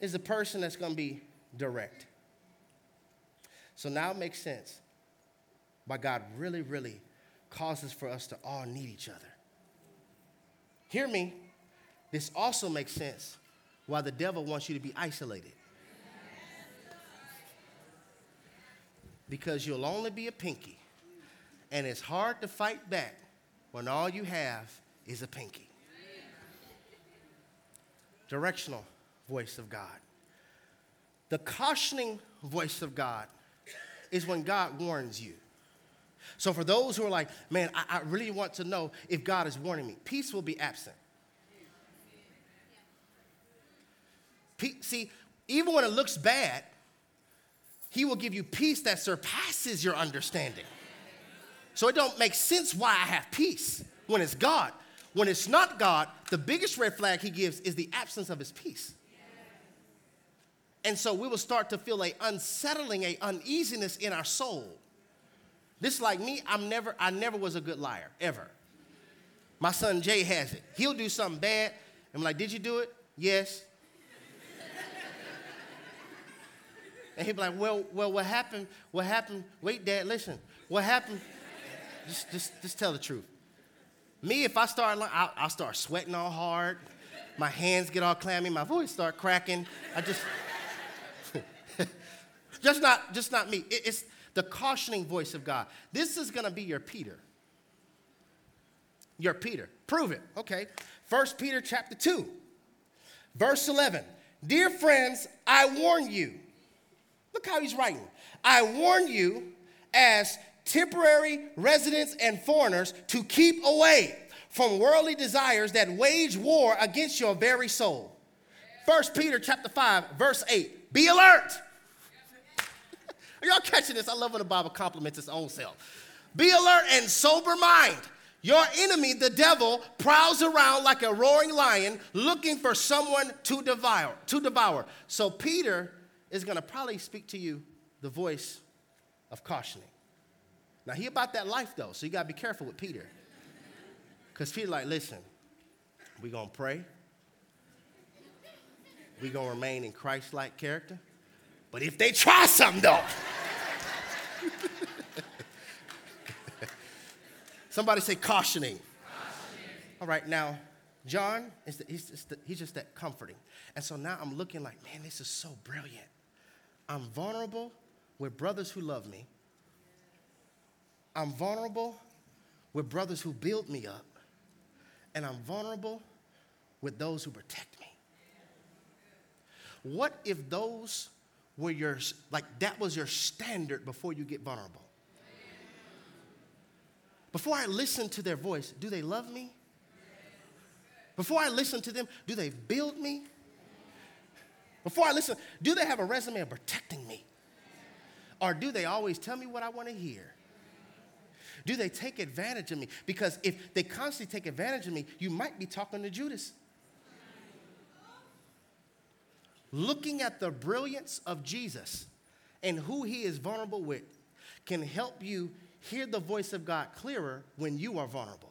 is the person that's going to be direct. So now it makes sense why God really, really causes for us to all need each other. Hear me. This also makes sense why the devil wants you to be isolated. Because you'll only be a pinky, and it's hard to fight back when all you have is a pinky. Directional voice of God. The cautioning voice of God is when God warns you. So for those who are like, man, I, I really want to know if God is warning me, peace will be absent. Pe- see, even when it looks bad, he will give you peace that surpasses your understanding. So it don't make sense why I have peace when it's God. When it's not God, the biggest red flag he gives is the absence of his peace. And so we will start to feel a unsettling, a uneasiness in our soul. This, like me, I'm never, I never was a good liar, ever. My son Jay has it. He'll do something bad. I'm like, did you do it? Yes. And he'll be like, well, well, what happened? What happened? Wait, Dad, listen. What happened? Just, just, just tell the truth. Me, if I start, I'll, I'll start sweating all hard. My hands get all clammy. My voice start cracking. I just... Just not, just not me. It's the cautioning voice of God. This is going to be your Peter. Your Peter. Prove it. Okay. First Peter chapter two, verse eleven. Dear friends, I warn you. Look how he's writing. I warn you as temporary residents and foreigners to keep away from worldly desires that wage war against your very soul. First Peter chapter five, verse eight. Be alert. Are y'all catching this? I love when the Bible compliments its own self. Be alert and sober mind. Your enemy, the devil, prowls around like a roaring lion looking for someone to devour. To devour. So Peter is going to probably speak to you the voice of cautioning. Now, he about that life, though, so you got to be careful with Peter. Because Peter's like, listen, we're going to pray. We're going to remain in Christ-like character. But if they try something, though. Somebody say cautioning. Cautioning. All right, now, John, is the, he's, just the, he's just that comforting. And so now I'm looking like, man, this is so brilliant. I'm vulnerable with brothers who love me. I'm vulnerable with brothers who build me up. And I'm vulnerable with those who protect me. What if those... where you're, like, that was your standard before you get vulnerable. Before I listen to their voice, do they love me? Before I listen to them, do they build me? Before I listen, do they have a resume of protecting me? Or do they always tell me what I want to hear? Do they take advantage of me? Because if they constantly take advantage of me, you might be talking to Judas. Looking at the brilliance of Jesus and who he is vulnerable with can help you hear the voice of God clearer when you are vulnerable.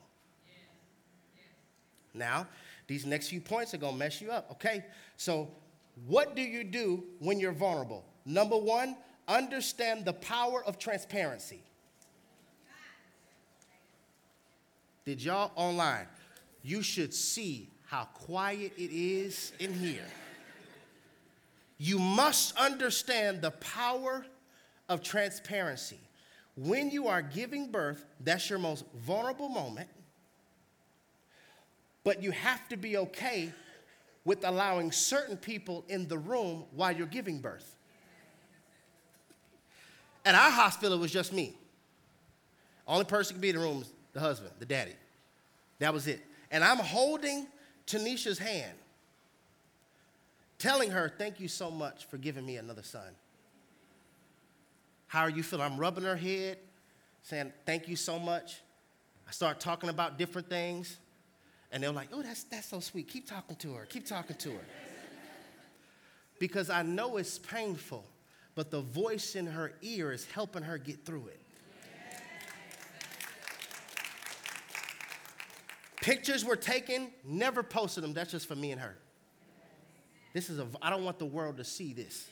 Now, these next few points are going to mess you up, okay? So what do you do when you're vulnerable? Number one, understand the power of transparency. Did y'all online? You should see how quiet it is in here. You must understand the power of transparency. When you are giving birth, that's your most vulnerable moment. But you have to be okay with allowing certain people in the room while you're giving birth. At our hospital, it was just me. Only person could be in the room was the husband, the daddy. That was it. And I'm holding Tanisha's hand, telling her, thank you so much for giving me another son. How are you feeling? I'm rubbing her head, saying, thank you so much. I start talking about different things. And they're like, oh, that's that's so sweet. Keep talking to her. Keep talking to her. Because I know it's painful, but the voice in her ear is helping her get through it. Yeah. Pictures were taken, never posted them. That's just for me and her. This is a, I don't want the world to see this.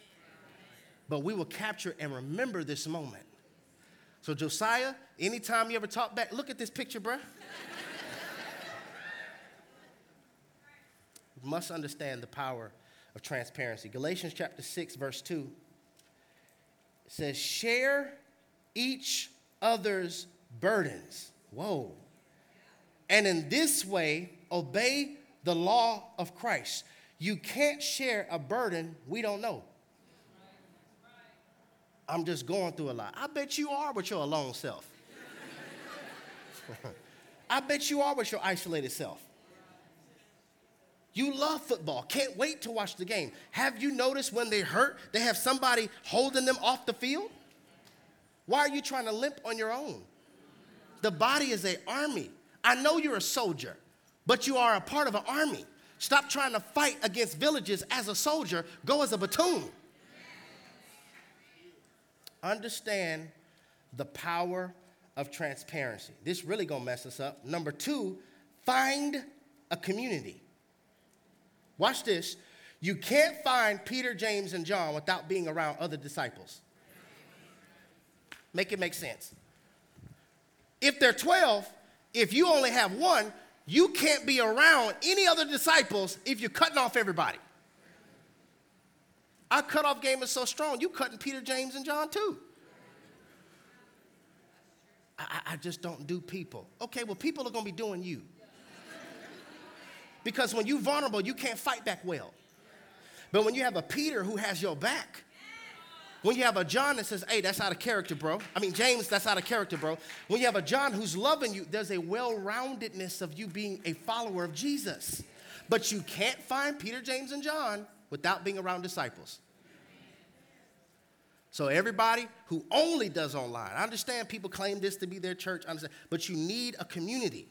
But we will capture and remember this moment. So Josiah, anytime you ever talk back, look at this picture, bruh. Must understand the power of transparency. Galatians chapter six, verse two says, share each other's burdens. Whoa. And in this way, obey the law of Christ. You can't share a burden we don't know. I'm just going through a lot. I bet you are with your alone self. I bet you are with your isolated self. You love football. Can't wait to watch the game. Have you noticed when they hurt, they have somebody holding them off the field? Why are you trying to limp on your own? The body is an army. I know you're a soldier, but you are a part of an army. Stop trying to fight against villages as a soldier. Go as a platoon. Understand the power of transparency. This really gonna mess us up. Number two, find a community. Watch this. You can't find Peter, James, and John without being around other disciples. Make it make sense. If there are twelve, if you only have one, you can't be around any other disciples if you're cutting off everybody. Our cutoff game is so strong, you cutting Peter, James, and John too. I, I just don't do people. Okay, well, people are going to be doing you. Because when you're vulnerable, you can't fight back well. But when you have a Peter who has your back, when you have a John that says, hey, that's out of character, bro. I mean, James, that's out of character, bro. When you have a John who's loving you, there's a well-roundedness of you being a follower of Jesus. But you can't find Peter, James, and John without being around disciples. So everybody who only does online, I understand people claim this to be their church, I understand, but you need a community.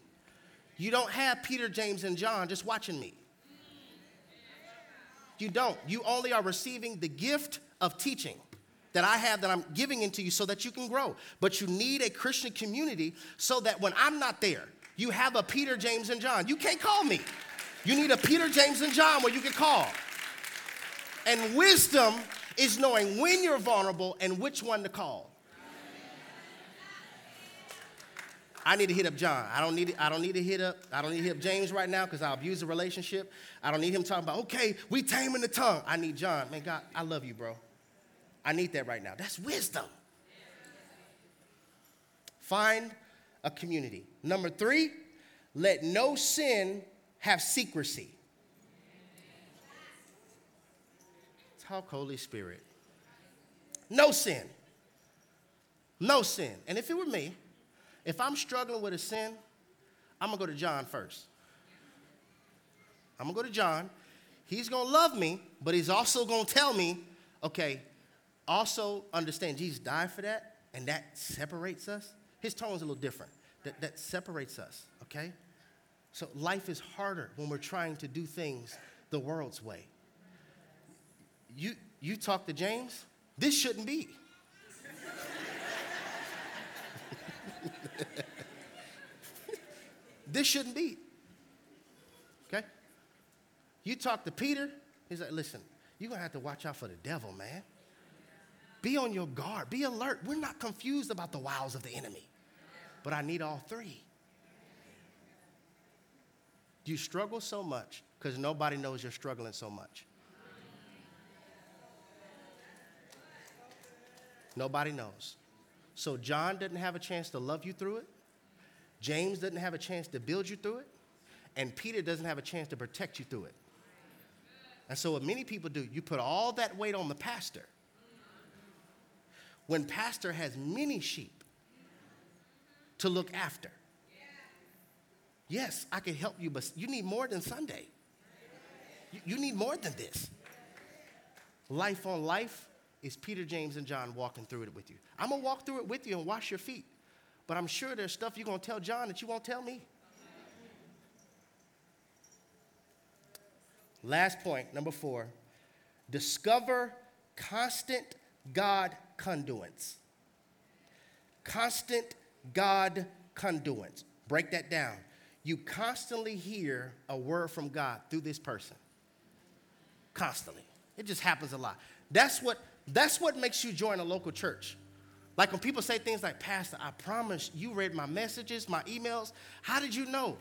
You don't have Peter, James, and John just watching me. You don't. You only are receiving the gift of teaching that I have that I'm giving into you so that you can grow. But you need a Christian community so that when I'm not there, you have a Peter, James, and John. You can't call me. You need a Peter, James, and John where you can call. And wisdom is knowing when you're vulnerable and which one to call. I need to hit up John. I don't need. I don't need to hit up. I don't need to hit up James right now because I'll abuse the relationship. I don't need him talking about. Okay, we taming the tongue. I need John. Man, God, I love you, bro. I need that right now. That's wisdom. Find a community. Number three, let no sin have secrecy. Talk Holy Spirit. No sin. No sin. And if it were me. If I'm struggling with a sin, I'm going to go to John first. I'm going to go to John. He's going to love me, but he's also going to tell me, okay, also understand Jesus died for that, and that separates us. His tone's a little different. That, that separates us, okay? So life is harder when we're trying to do things the world's way. You, you talk to James, this shouldn't be. This shouldn't be. Okay? You talk to Peter, he's like, listen, you're going to have to watch out for the devil, man. Be on your guard. Be alert. We're not confused about the wiles of the enemy. But I need all three. You struggle so much because nobody knows you're struggling so much. Nobody knows. So John didn't have a chance to love you through it. James doesn't have a chance to build you through it. And Peter doesn't have a chance to protect you through it. And so what many people do, you put all that weight on the pastor. When pastor has many sheep to look after. Yes, I can help you, but you need more than Sunday. You, you need more than this. Life on life is Peter, James, and John walking through it with you. I'm going to walk through it with you and wash your feet. But I'm sure there's stuff you're going to tell John that you won't tell me. Last point, number four. Discover constant God conduits. Constant God conduits. Break that down. You constantly hear a word from God through this person. Constantly. It just happens a lot. That's what, that's what makes you join a local church. Like when people say things like, Pastor, I promise you read my messages, my emails. How did you know?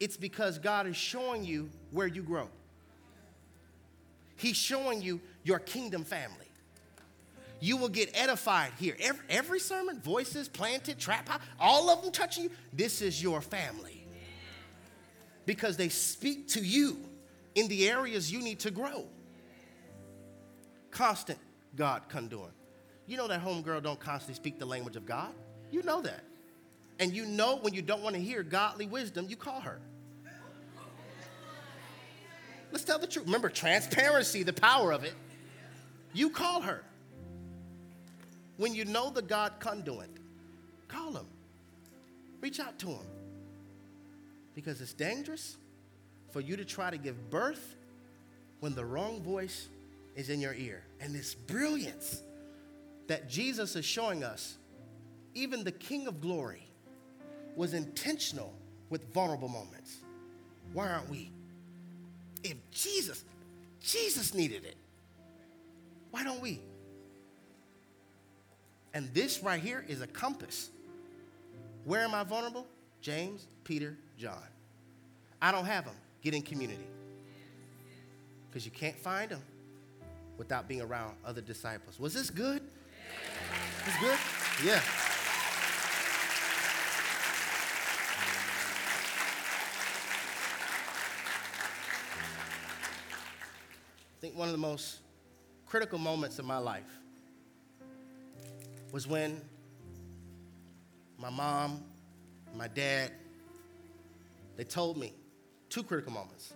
It's because God is showing you where you grow. He's showing you your kingdom family. You will get edified here. Every, every sermon, Voices, Planted, Trap House, all of them touching you. This is your family. Because they speak to you in the areas you need to grow. Constant God conduit. You know that homegirl don't constantly speak the language of God. You know that. And you know when you don't want to hear godly wisdom, you call her. Let's tell the truth. Remember, transparency, the power of it. You call her. When you know the God conduit, call him. Reach out to him. Because it's dangerous for you to try to give birth when the wrong voice is in your ear. And this brilliance that Jesus is showing us, even the King of Glory was intentional with vulnerable moments. Why aren't we? If Jesus, Jesus needed it, why don't we? And this right here is a compass. Where am I vulnerable? James, Peter, John. I don't have them. Get in community. Because you can't find them without being around other disciples. Was this good? It's good? Yeah. I think one of the most critical moments of my life was when my mom, my dad, they told me two critical moments.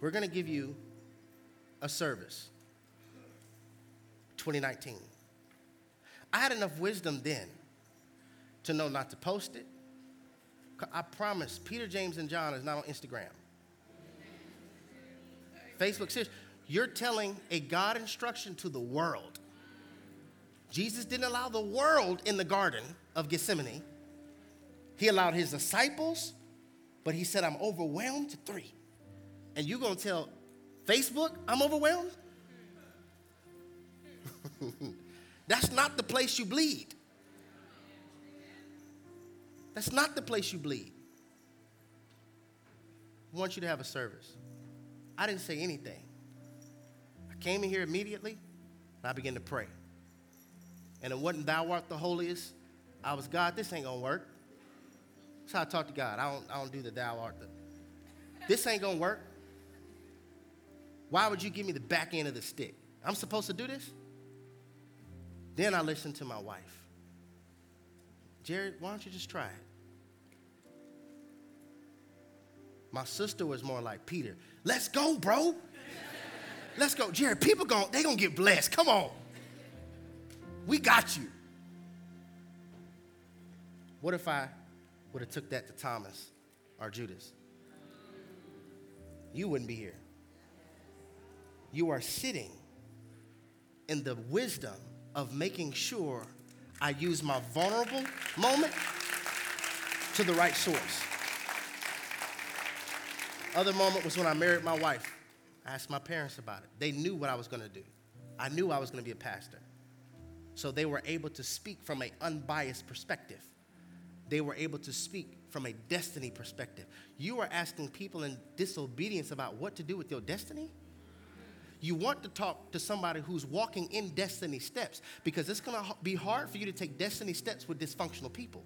We're going to give you a service, twenty nineteen. I had enough wisdom then to know not to post it. I promise, Peter, James, and John is not on Instagram. Facebook, seriously. You're telling a God instruction to the world. Jesus didn't allow the world in the Garden of Gethsemane. He allowed his disciples, but he said, I'm overwhelmed to three. And you're going to tell Facebook I'm overwhelmed? That's not the place you bleed. That's not the place you bleed. I want you to have a service. I didn't say anything. I came in here immediately, and I began to pray. And it wasn't thou art the holiest. I was, God, this ain't going to work. That's how I talk to God. I don't, I don't do the thou art. The, this ain't going to work. Why would you give me the back end of the stick? I'm supposed to do this? Then I listened to my wife. Jared, why don't you just try it? My sister was more like Peter. Let's go, bro. Let's go. Jared, people gon' they gonna get blessed. Come on. We got you. What if I would have took that to Thomas or Judas? You wouldn't be here. You are sitting in the wisdom of making sure I use my vulnerable moment to the right source. Other moment was when I married my wife. I asked my parents about it. They knew what I was going to do. I knew I was going to be a pastor. So they were able to speak from an unbiased perspective. They were able to speak from a destiny perspective. You are asking people in disobedience about what to do with your destiny? You want to talk to somebody who's walking in destiny steps, because it's going to be hard for you to take destiny steps with dysfunctional people.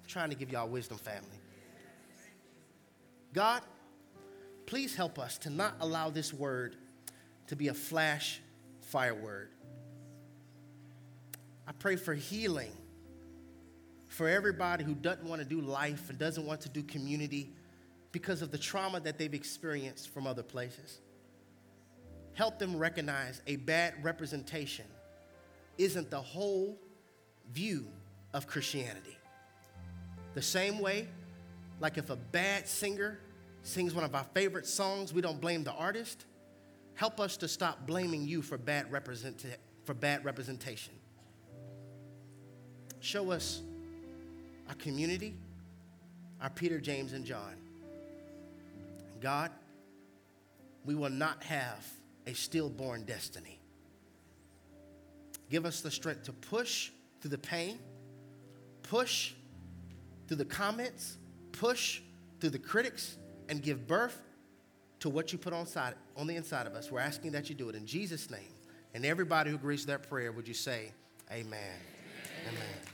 I'm trying to give y'all wisdom, family. God, please help us to not allow this word to be a flash fire word. I pray for healing for everybody who doesn't want to do life and doesn't want to do community because of the trauma that they've experienced from other places. Help them recognize a bad representation isn't the whole view of Christianity. The same way, like if a bad singer sings one of our favorite songs, we don't blame the artist. Help us to stop blaming you for bad represent- for bad representation. Show us our community, our Peter, James, and John. God, we will not have a stillborn destiny. Give us the strength to push through the pain, push through the comments, push through the critics, and give birth to what you put on, side, on the inside of us. We're asking that you do it in Jesus' name. And everybody who agrees to that prayer, would you say, amen? Amen. Amen.